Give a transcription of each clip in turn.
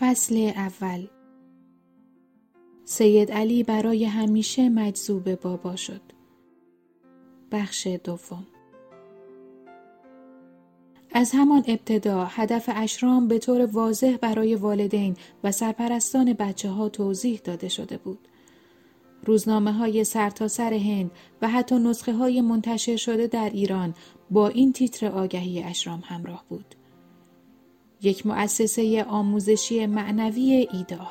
فصل اول. سید علی برای همیشه مجذوب بابا شد. بخش دوم. از همان ابتدا هدف اشرام به طور واضح برای والدین و سرپرستان بچه‌ها توضیح داده شده بود. روزنامه‌های سرتاسر هند و حتی نسخه‌های منتشر شده در ایران با این تیتر آگهی اشرام همراه بود: یک مؤسسه آموزشی معنوی ایدال.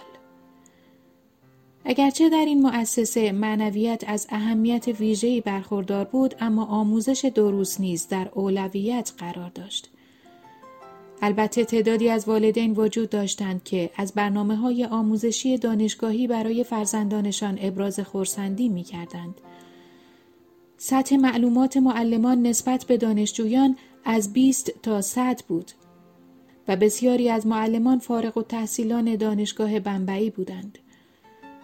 اگرچه در این مؤسسه معنویت از اهمیت ویژه‌ای برخوردار بود، اما آموزش دروس نیز در اولویت قرار داشت. البته تعدادی از والدین وجود داشتند که از برنامه‌های آموزشی دانشگاهی برای فرزندانشان ابراز خرسندی می‌کردند. سطح معلومات معلمان نسبت به دانشجویان از 20 تا 100 بود و بسیاری از معلمان فارغ التحصیلان دانشگاه بمبئی بودند.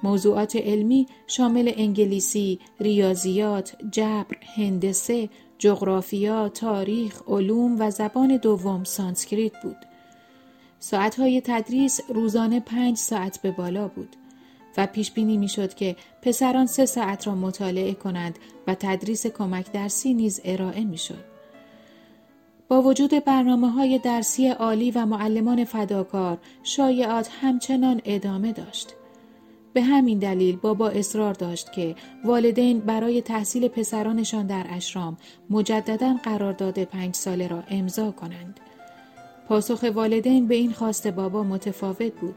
موضوعات علمی شامل انگلیسی، ریاضیات، جبر، هندسه، جغرافیا، تاریخ، علوم و زبان دوم سانسکریت بود. ساعت‌های تدریس روزانه 5 ساعت به بالا بود و پیشبینی می‌شد که پسران 3 ساعت را مطالعه کنند و تدریس کمک درسی نیز ارائه می‌شد. با وجود برنامه‌های درسی عالی و معلمان فداکار، شایعات همچنان ادامه داشت. به همین دلیل بابا اصرار داشت که والدین برای تحصیل پسرانشان در اشرام مجدداً قرارداد 5 ساله را امضا کنند. پاسخ والدین به این خواست بابا متفاوت بود.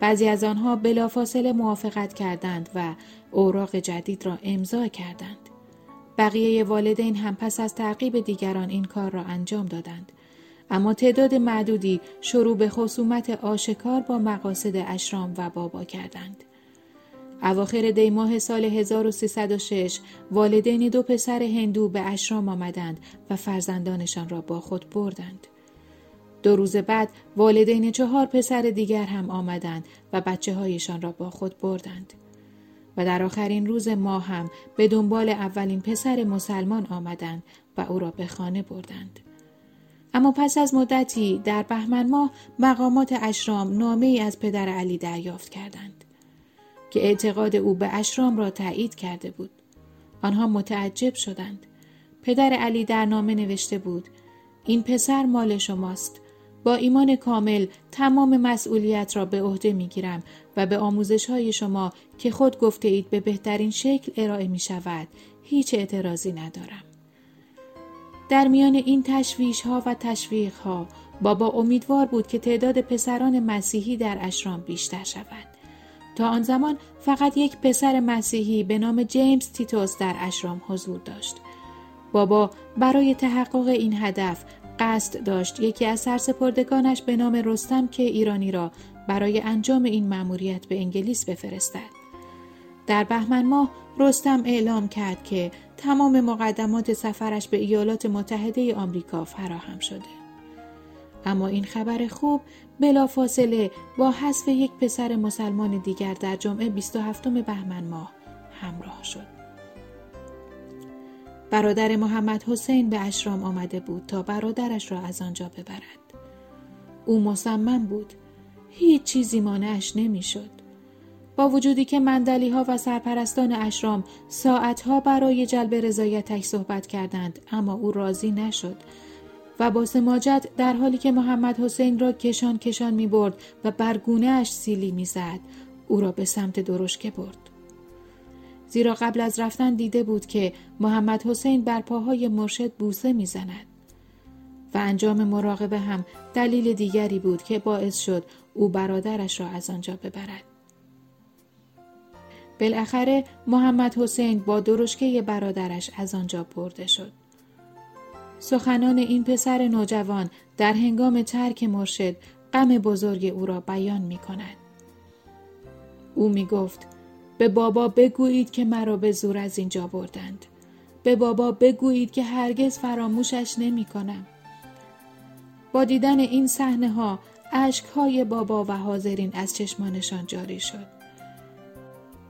بعضی از آنها بلافاصله موافقت کردند و اوراق جدید را امضا کردند. بقیه والدین هم پس از تعقیب دیگران این کار را انجام دادند، اما تعداد معدودی شروع به خصومت آشکار با مقاصد اشرام و بابا کردند. اواخر دیماه سال 1306 والدین 2 پسر هندو به اشرام آمدند و فرزندانشان را با خود بردند. 2 روز بعد والدین 4 پسر دیگر هم آمدند و بچه‌هایشان را با خود بردند و در آخرین روز ماه هم به دنبال اولین پسر مسلمان آمدند و او را به خانه بردند. اما پس از مدتی در بهمن ماه مقامات اشرام نامه‌ای از پدر علی دریافت کردند که اعتقاد او به اشرام را تایید کرده بود. آنها متعجب شدند. پدر علی در نامه نوشته بود: این پسر مال شماست. با ایمان کامل تمام مسئولیت را به عهده می‌گیرم و به آموزش‌های شما که خود گفته اید به بهترین شکل ارائه می‌شود هیچ اعتراضی ندارم. در میان این تشویش‌ها و تشویق‌ها بابا امیدوار بود که تعداد پسران مسیحی در اشرام بیشتر شود. تا آن زمان فقط 1 پسر مسیحی به نام جیمز تیتوس در اشرام حضور داشت. بابا برای تحقق این هدف قصد داشت یکی از سرسپردگانش به نام رستم که ایرانی را برای انجام این مأموریت به انگلیس بفرستد. در بهمن ماه رستم اعلام کرد که تمام مقدمات سفرش به ایالات متحده آمریکا فراهم شده. اما این خبر خوب بلافاصله با حذف 1 پسر مسلمان دیگر در جمعه 27 بهمن ماه همراه شد. برادر محمد حسین به اشرام آمده بود تا برادرش را از آنجا ببرد. او مصمم بود. هیچ چیزی مانعش نمی‌شد. با وجودی که مندلی‌ها و سرپرستان اشرام ساعت‌ها برای جلب رضایتش صحبت کردند، اما او راضی نشد و با سماجت در حالی که محمد حسین را کشان کشان می‌برد و برگونه اش سیلی می‌زد، او را به سمت درشکه برد. زیرا قبل از رفتن دیده بود که محمد حسین بر پاهای مرشد بوسه می‌زند و انجام مراقبه هم دلیل دیگری بود که باعث شد او برادرش را از آنجا ببرد. بالاخره محمد حسین با درشکه برادرش از آنجا برده شد. سخنان این پسر نوجوان در هنگام ترک مرشد غم بزرگ او را بیان می کند. او می گفت: به بابا بگویید که مرا به زور از اینجا بردند. به بابا بگویید که هرگز فراموشش نمی کنم. با دیدن این صحنه ها اشک‌های بابا و حاضرین از چشمانشان جاری شد.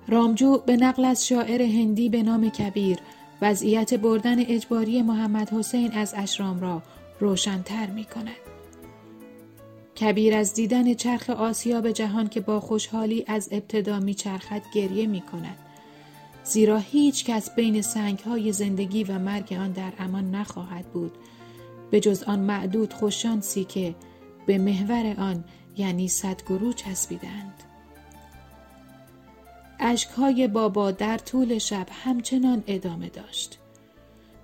رامجو به نقل از شاعر هندی به نام کبیر وضعیت بردن اجباری محمد حسین از اشرام را روشن‌تر می کند. کبیر از دیدن چرخ آسیاب جهان که با خوشحالی از ابتدا میچرخد گریه میکند، زیرا هیچ کس بین سنگهای زندگی و مرگ آن در امان نخواهد بود به جز آن معدود خوششانسی که به محور آن یعنی صدگرو چسبیدند. اشک‌های بابا در طول شب همچنان ادامه داشت،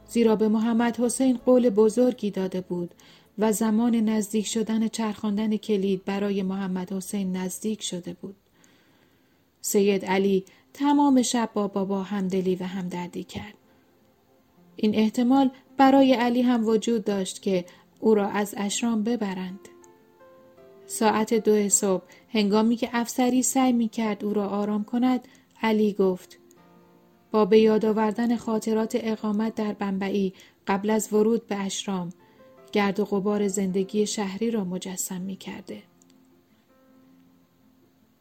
زیرا به محمد حسین قول بزرگی داده بود و زمان نزدیک شدن چرخاندن کلید برای محمد حسین نزدیک شده بود. سید علی تمام شب با بابا همدلی و همدردی کرد. این احتمال برای علی هم وجود داشت که او را از اشرام ببرند. ساعت 2 صبح هنگامی که افسری سعی می‌کرد او را آرام کند، علی گفت: با به یاد آوردن خاطرات اقامت در بمبئی قبل از ورود به اشرام، گرد و غبار زندگی شهری را مجسم می‌کرده.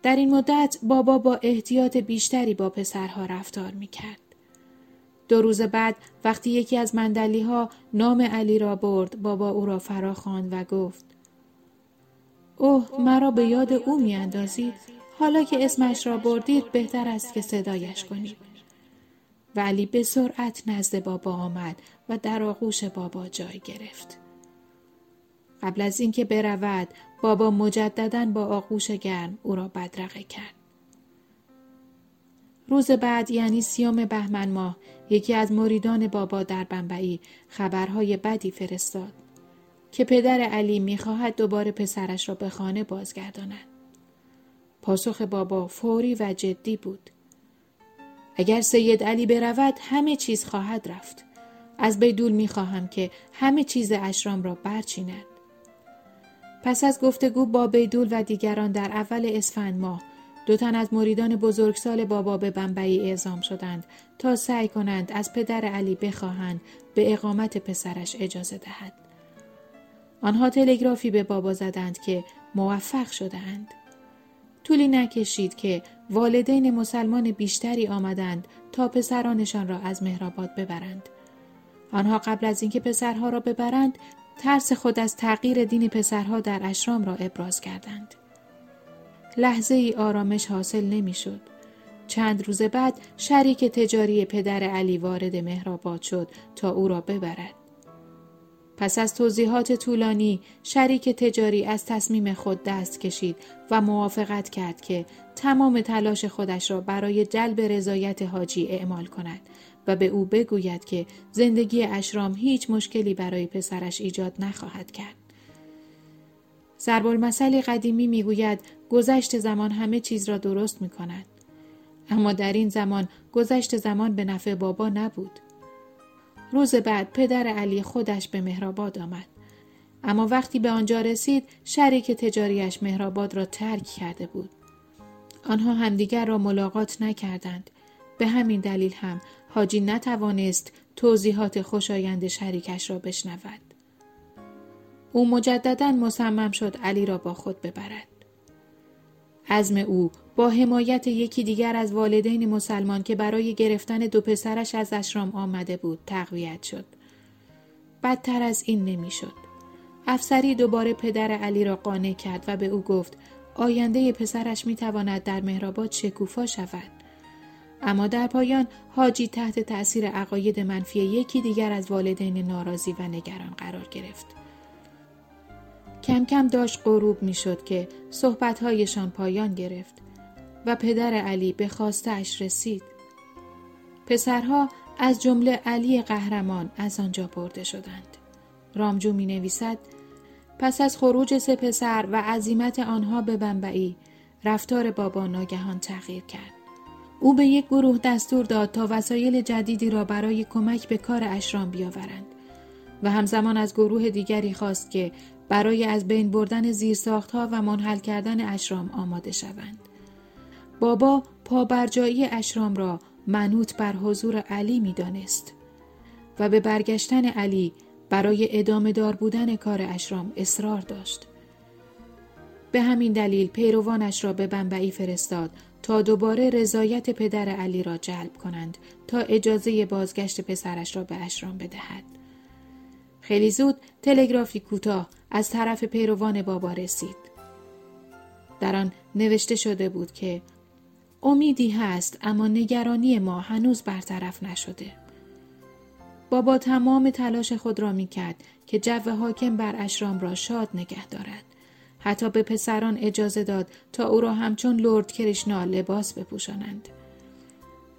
در این مدت بابا با احتیاط بیشتری با پسرها رفتار می‌کرد. 2 روز بعد وقتی یکی از مندلی‌ها نام علی را برد، بابا او را فرا خواند و گفت: اوه، مرا به یاد او می‌اندازی. حالا که اسمش را بردید بهتر است که صدایش کنید. و علی به سرعت نزد بابا آمد و در آغوش بابا جای گرفت. قبل از اینکه برود، بابا مجدداً با آغوش گرم او را بدرقه کرد. روز بعد یعنی 30 بهمن ماه، یکی از مریدان بابا در بمبئی خبرهای بدی فرستاد که پدر علی می‌خواهد دوباره پسرش را به خانه بازگرداند. پاسخ بابا فوری و جدی بود. اگر سید علی برود همه چیز خواهد رفت. از بیدول می‌خواهم که همه چیز اشرام را برچیند. پس از گفتگو با بیدول و دیگران در اول اسفند ماه، 2 تن از مریدان بزرگسال بابا به بمبئی اعزام شدند تا سعی کنند از پدر علی بخواهند به اقامت پسرش اجازه دهد. آنها تلگرافی به بابا زدند که موفق شدند. طولی نکشید که والدین مسلمان بیشتری آمدند تا پسرانشان را از مهراباد ببرند. آنها قبل از اینکه پسرها را ببرند، ترس خود از تغییر دین پسرها در اشرام را ابراز کردند. لحظه ای آرامش حاصل نمی شد. چند روز بعد شریک تجاری پدر علی وارد مهراباد شد تا او را ببرد. پس از توضیحات طولانی، شریک تجاری از تصمیم خود دست کشید و موافقت کرد که تمام تلاش خودش را برای جلب رضایت حاجی اعمال کند و به او بگوید که زندگی اشرام هیچ مشکلی برای پسرش ایجاد نخواهد کرد. ضرب‌المثل قدیمی میگوید گذشت زمان همه چیز را درست میکند. اما در این زمان گذشت زمان به نفع بابا نبود. روز بعد پدر علی خودش به مهراباد آمد. اما وقتی به آنجا رسید، شریک تجاریش مهراباد را ترک کرده بود. آنها همدیگر را ملاقات نکردند. به همین دلیل هم حاجی نتوانست توضیحات خوشایند شریکش را بشنود. او مجدداً مصمم شد علی را با خود ببرد. عزم او با حمایت یکی دیگر از والدین مسلمان که برای گرفتن 2 پسرش از اشرام آمده بود تقویت شد. بدتر از این نمی شد. افسری دوباره پدر علی را قانع کرد و به او گفت آینده پسرش می تواند در مهرآباد شکوفا شود. اما در پایان حاجی تحت تأثیر عقاید منفی یکی دیگر از والدین ناراضی و نگران قرار گرفت. کم کم داشت غروب می شد که صحبت‌هایشان پایان گرفت و پدر علی به خواسته‌اش رسید. پسرها از جمله علی قهرمان از آنجا برده شدند. رامجو می نویسد: پس از خروج 3 پسر و عزیمت آنها به بمبئی، رفتار بابا ناگهان تغییر کرد. او به یک گروه دستور داد تا وسایل جدیدی را برای کمک به کار اشرام بیاورند و همزمان از گروه دیگری خواست که برای از بین بردن زیرساخت‌ها و منحل کردن اشرام آماده شوند. بابا پابرجایی اشرام را منوط بر حضور علی می‌دانست و به برگشتن علی برای ادامه دار بودن کار اشرام اصرار داشت. به همین دلیل پیروانش را به بمبئی فرستاد تا دوباره رضایت پدر علی را جلب کنند تا اجازه بازگشت پسرش را به اشرام بدهد. خیلی زود تلگرافی کوتاه از طرف پیروان بابا رسید. در آن نوشته شده بود که امیدی هست اما نگرانی ما هنوز برطرف نشده. بابا تمام تلاش خود را می‌کرد که جو حاکم بر اشرام را شاد نگه دارد. حتی به پسران اجازه داد تا او را همچون لورد کرشنا لباس بپوشانند.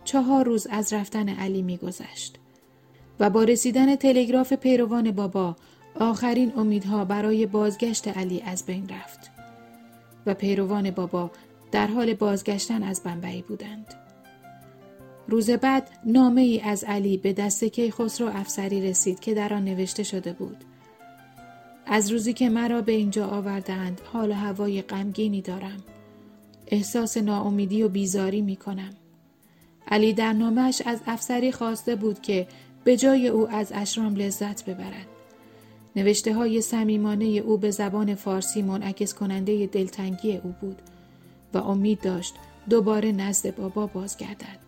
4 روز از رفتن علی می‌گذشت و با رسیدن تلگراف پیروان بابا آخرین امیدها برای بازگشت علی از بین رفت و پیروان بابا در حال بازگشتن از بمبئی بودند. روز بعد نامه‌ای از علی به دست کیخسرو افسری رسید که در آن نوشته شده بود: از روزی که مرا به اینجا آوردند حال و هوای غمگینی دارم. احساس ناامیدی و بیزاری می کنم. علی در نامه‌اش از افسری خواسته بود که به جای او از اشرام لذت ببرد. نوشته‌های صمیمانه او به زبان فارسی منعکس کننده دلتنگی او بود و امید داشت دوباره نزد بابا بازگردد.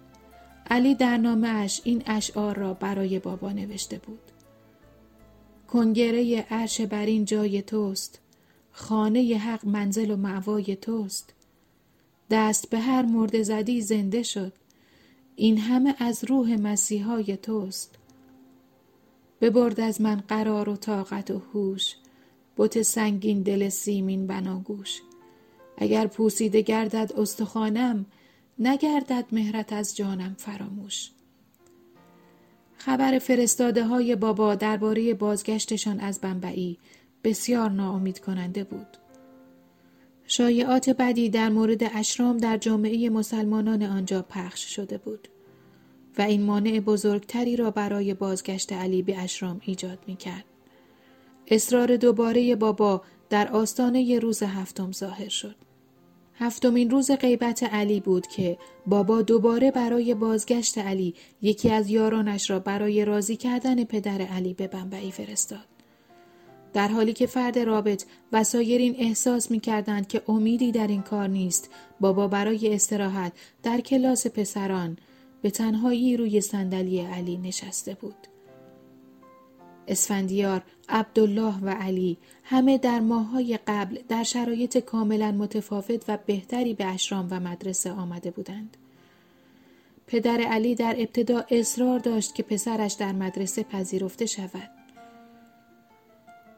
علی در نامه‌اش این اشعار را برای بابا نوشته بود: کنگره عرش بر این جای توست، خانه حق منزل و مأوای توست، دست به هر مرده زدی زنده شد، این همه از روح مسیحای توست. ببرد از من قرار و طاقت و هوش، بت سنگین دل سیمین بناگوش. اگر پوسیده گردد استخوانم، نگردد مهرت از جانم فراموش. خبر فرستاده های بابا درباره بازگشتشان از بمبئی بسیار ناامید کننده بود. شایعات بدی در مورد اشرام در جامعه مسلمانان آنجا پخش شده بود و این مانع بزرگتری را برای بازگشت علی به اشرام ایجاد می‌کرد. اصرار دوباره بابا در آستانه روز 7 ظاهر شد. 7مین روز غیبت علی بود که بابا دوباره برای بازگشت علی یکی از یارانش را برای راضی کردن پدر علی به بمبئی فرستاد. در حالی که فرد رابط و سایرین احساس می‌کردند که امیدی در این کار نیست، بابا برای استراحت در کلاس پسران به تنهایی روی صندلی علی نشسته بود. اسفندیار، عبدالله و علی همه در ماه‌های قبل در شرایط کاملا متفاوت و بهتری به اشرام و مدرسه آمده بودند. پدر علی در ابتدا اصرار داشت که پسرش در مدرسه پذیرفته شود.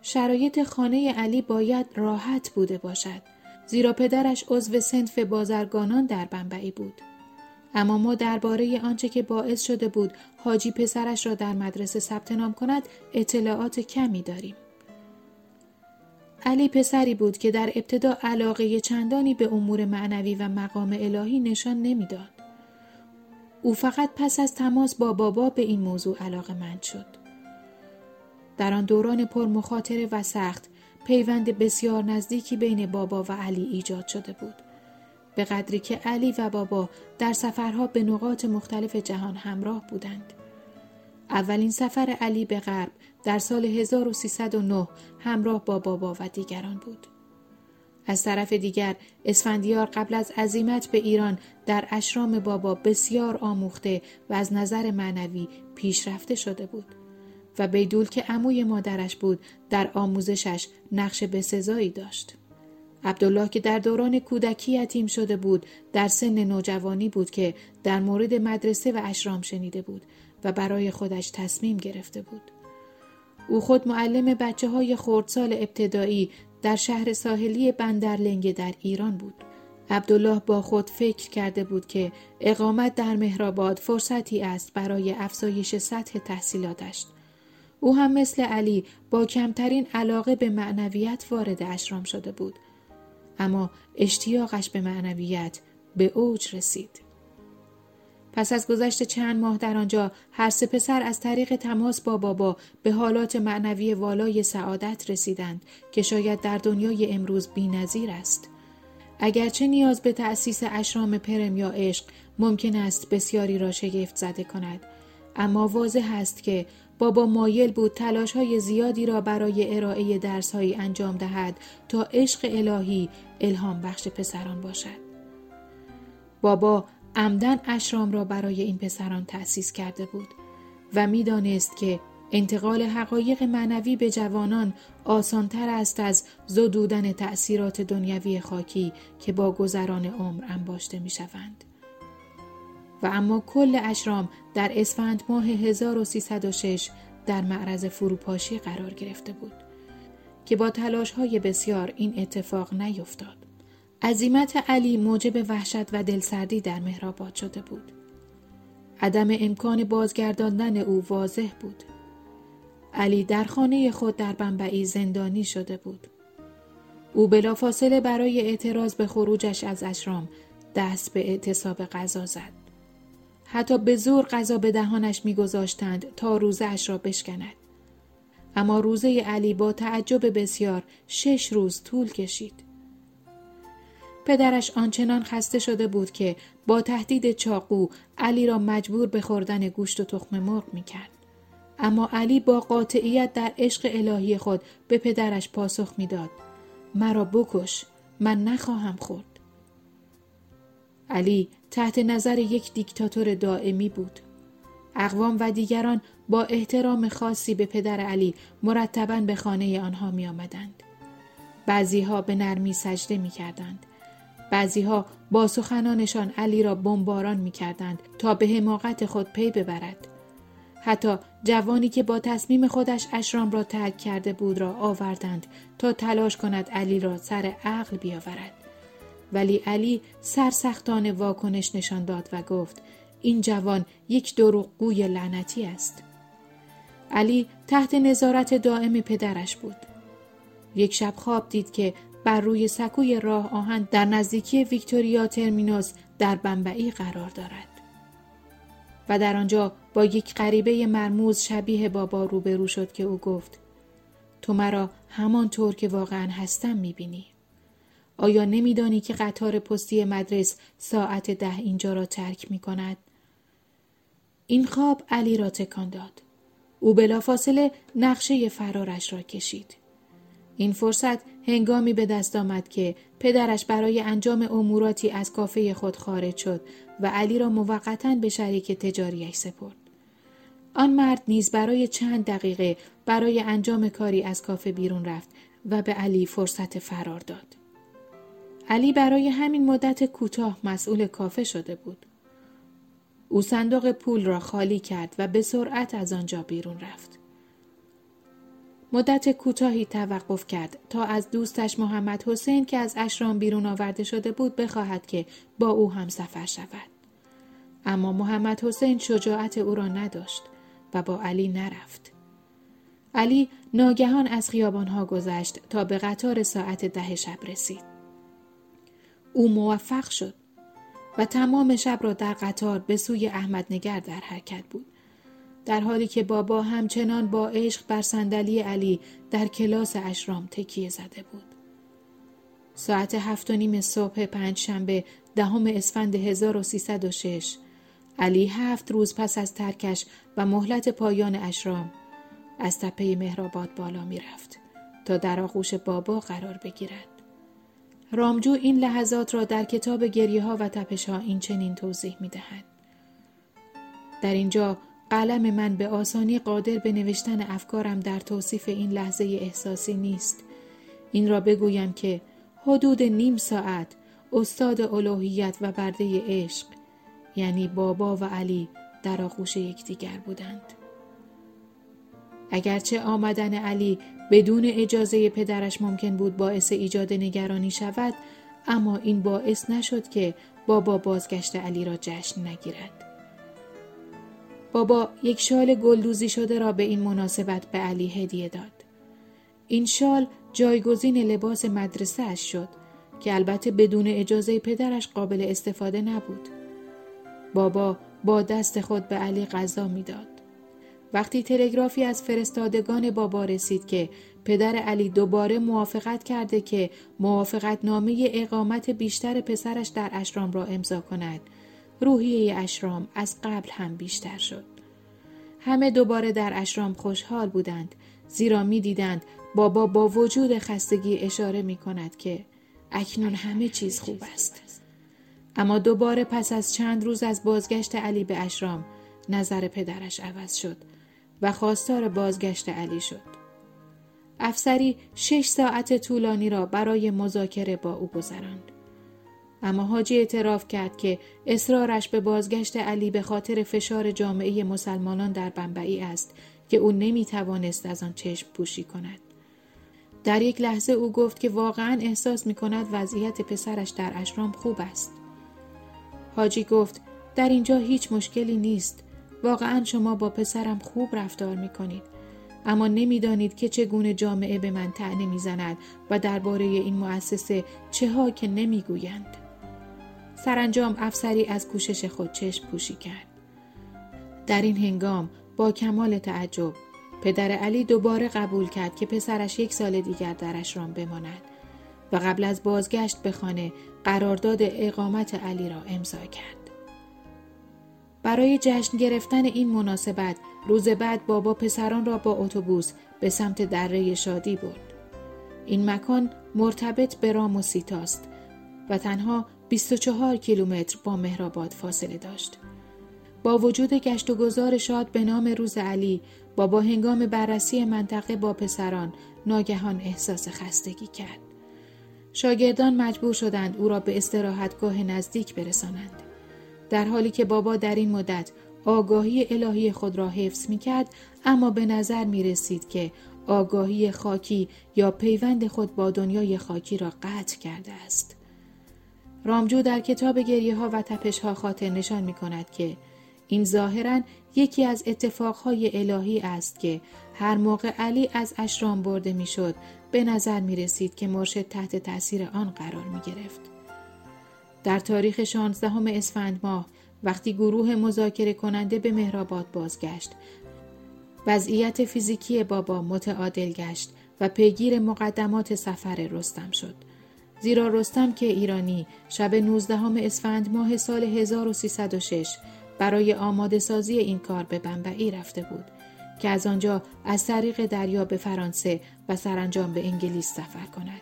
شرایط خانه علی باید راحت بوده باشد، زیرا پدرش عضو صنف بازرگانان در بمبئی بود. اما ما درباره آنچه که باعث شده بود حاجی پسرش را در مدرسه ثبت نام کند اطلاعات کمی داریم. علی پسری بود که در ابتدا علاقه چندانی به امور معنوی و مقام الهی نشان نمیداد. او فقط پس از تماس با بابا به این موضوع علاقه‌مند شد. در آن دوران پرمخاطره و سخت پیوند بسیار نزدیکی بین بابا و علی ایجاد شده بود، به قدری که علی و بابا در سفرها به نقاط مختلف جهان همراه بودند. اولین سفر علی به غرب در سال 1309 همراه با بابا و دیگران بود. از طرف دیگر اسفندیار قبل از عزیمت به ایران در اشرام بابا بسیار آموخته و از نظر معنوی پیشرفته شده بود و بیدول که عموی مادرش بود در آموزشش نقش بسزایی داشت. عبدالله که در دوران کودکی یتیم شده بود در سن نوجوانی بود که در مورد مدرسه و اشرام شنیده بود و برای خودش تصمیم گرفته بود. او خود معلم بچه‌های خردسال ابتدایی در شهر ساحلی بندرلنگه در ایران بود. عبدالله با خود فکر کرده بود که اقامت در مهراباد فرصتی است برای افزایش سطح تحصیلاتش. او هم مثل علی با کمترین علاقه به معنویت وارد اشرام شده بود، اما اشتیاقش به معنویت به اوج رسید. پس از گذشت چند ماه در آنجا هر سه پسر از طریق تماس با بابا به حالات معنوی والای سعادت رسیدند که شاید در دنیای امروز بی‌نظیر است. اگرچه نیاز به تأسیس اشرام پرم یا عشق ممکن است بسیاری را شگفت زده کند، اما واضح است که بابا مایل بود تلاش‌های زیادی را برای ارائه درس‌هایی انجام دهد تا عشق الهی الهام بخش پسران باشد. بابا عمدن اشرام را برای این پسران تأسیس کرده بود و می‌دانست که انتقال حقایق معنوی به جوانان آسانتر است از زدودن تأثیرات دنیوی خاکی که با گذران عمر انباشته می شوند. و اما کل اشرام در اسفند ماه 1306 در معرض فروپاشی قرار گرفته بود که با تلاش‌های بسیار این اتفاق نیفتاد. عزیمت علی موجب وحشت و دلسردی در مهرآباد شده بود. عدم امکان بازگرداندن او واضح بود. علی در خانه خود در بمبئی زندانی شده بود. او بلافاصله برای اعتراض به خروجش از اشرام دست به اعتصاب غذا زد. حتی به زور غذا به دهانش می‌گذاشتند تا روزه‌اش را بشکند. اما روزه علی با تعجب بسیار 6 روز طول کشید. پدرش آنچنان خسته شده بود که با تهدید چاقو علی را مجبور به خوردن گوشت و تخم مرغ می‌کرد. اما علی با قاطعیت در عشق الهی خود به پدرش پاسخ می‌داد: مرا بکش، من نخواهم خورد. علی تحت نظر یک دیکتاتور دائمی بود. اقوام و دیگران با احترام خاصی به پدر علی مرتباً به خانه آنها می آمدند. بعضیها به نرمی سجده می کردند. بعضیها با سخنانشان علی را بمباران می کردند تا به حماقت خود پی ببرد. حتی جوانی که با تصمیم خودش اشرام را ترک کرده بود را آوردند تا تلاش کند علی را سر عقل بیاورد. ولی علی سرسختانه واکنش نشان داد و گفت: این جوان یک دروغگوی لعنتی است. علی تحت نظارت دائم پدرش بود. یک شب خواب دید که بر روی سکوی راه آهن در نزدیکی ویکتوریا ترمینوس در بمبئی قرار دارد و در آنجا با یک غریبه مرموز شبیه بابا روبرو شد که او گفت: تو مرا همان طور که واقعا هستم می‌بینی. آیا نمی‌دانی که قطار پستی مدرس ساعت 10 اینجا را ترک می‌کند؟ این خواب علی را تکان داد. او بلافاصله نقشه فرارش را کشید. این فرصت هنگامی به دست آمد که پدرش برای انجام اموراتی از کافه خود خارج شد و علی را موقتاً به شریک تجاریش سپرد. آن مرد نیز برای چند دقیقه برای انجام کاری از کافه بیرون رفت و به علی فرصت فرار داد. علی برای همین مدت کوتاه مسئول کافه شده بود. او صندوق پول را خالی کرد و به سرعت از آنجا بیرون رفت. مدت کوتاهی توقف کرد تا از دوستش محمد حسین که از اشرام بیرون آورده شده بود بخواهد که با او هم سفر شود. اما محمد حسین شجاعت او را نداشت و با علی نرفت. علی ناگهان از خیابانها گذشت تا به قطار ساعت 10 شب رسید. او موفق شد و تمام شب را در قطار به سوی احمد نگر در حرکت بود، در حالی که بابا همچنان با عشق بر صندلی علی در کلاس اشرام تکیه زده بود. ساعت 7:30 صبح 5 شنبه 10 اسفند 1306 علی 7 روز پس از ترکش و مهلت پایان اشرام از تپه مهرآباد بالا می رفت تا در آغوش بابا قرار بگیرد. رامجو این لحظات را در کتاب گریه‌ها و تپش‌ها این چنین توضیح می‌دهد: در اینجا قلم من به آسانی قادر به نوشتن افکارم در توصیف این لحظه احساسی نیست. این را بگویم که حدود نیم ساعت استاد الوهیت و برده عشق، یعنی بابا و علی، در آغوش یکدیگر بودند. اگرچه آمدن علی بدون اجازه پدرش ممکن بود باعث ایجاد نگرانی شود، اما این باعث نشد که بابا بازگشت علی را جشن نگیرد. بابا یک شال گلدوزی شده را به این مناسبت به علی هدیه داد. این شال جایگزین لباس مدرسه اش شد که البته بدون اجازه پدرش قابل استفاده نبود. بابا با دست خود به علی غذا میداد. وقتی تلگرافی از فرستادگان بابا رسید که پدر علی دوباره موافقت کرده که موافقتنامه اقامت بیشتر پسرش در اشرام را امضا کند، روحیه اشرام از قبل هم بیشتر شد. همه دوباره در اشرام خوشحال بودند، زیرا می دیدند بابا با وجود خستگی اشاره می کند که اکنون همه چیز خوب است. اما دوباره پس از چند روز از بازگشت علی به اشرام، نظر پدرش عوض شد و خواستار بازگشت علی شد. افسری 6 ساعت طولانی را برای مذاکره با او گذراند. اما حاجی اعتراف کرد که اصرارش به بازگشت علی به خاطر فشار جامعه مسلمانان در بمبئی است که او نمی‌توانست از آن چشم پوشی کند. در یک لحظه او گفت که واقعاً احساس می‌کند وضعیت پسرش در اشرام خوب است. حاجی گفت در اینجا هیچ مشکلی نیست. واقعاً شما با پسرم خوب رفتار می‌کنید. اما نمی‌دانید که چگونه جامعه به من طعنه می‌زند و درباره این مؤسسه چه ها که نمی‌گویند. سرانجام افسری از کوشش خود چشم پوشی کرد. در این هنگام با کمال تعجب پدر علی دوباره قبول کرد که پسرش 1 سال دیگر در اشرام بماند و قبل از بازگشت به خانه قرارداد اقامت علی را امضا کرد. برای جشن گرفتن این مناسبت روز بعد بابا پسران را با اتوبوس به سمت دره شادی برد. این مکان مرتبط به رام و سیتا است و تنها 24 کیلومتر با مهراباد فاصله داشت. با وجود گشت و گذار شاد به نام روز علی، بابا هنگام بررسی منطقه با پسران ناگهان احساس خستگی کرد. شاگردان مجبور شدند او را به استراحتگاه نزدیک برسانند. در حالی که بابا در این مدت آگاهی الهی خود را حفظ می کرد، اما به نظر می رسید که آگاهی خاکی یا پیوند خود با دنیای خاکی را قطع کرده است. رامجو در کتاب گریه ها و تپش ها خاطر نشان می کند که این ظاهراً یکی از اتفاقهای الهی است که هر موقع علی از اشرام برده می شد به نظر می رسید که مرشد تحت تأثیر آن قرار می گرفت. در تاریخ 16 اسفند ماه وقتی گروه مذاکره کننده به مهرآباد بازگشت، وضعیت فیزیکی بابا متعادل گشت و پیگیر مقدمات سفر رستم شد. زیرا رستم که ایرانی شب 19 اسفند ماه سال 1306 برای آماده سازی این کار به بمبئی رفته بود که از آنجا از طریق دریا به فرانسه و سرانجام به انگلیس سفر کند.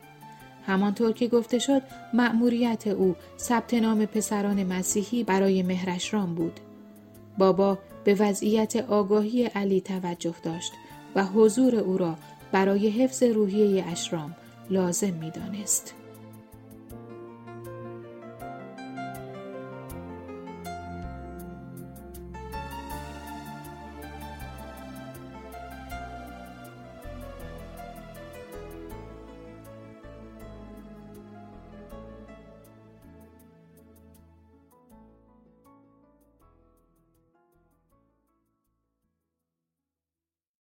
همانطور که گفته شد مأموریت او ثبت نام پسران مسیحی برای مهراشرام بود. بابا به وضعیت آگاهی علی توجه داشت و حضور او را برای حفظ روحیه اشرام لازم می‌دانست.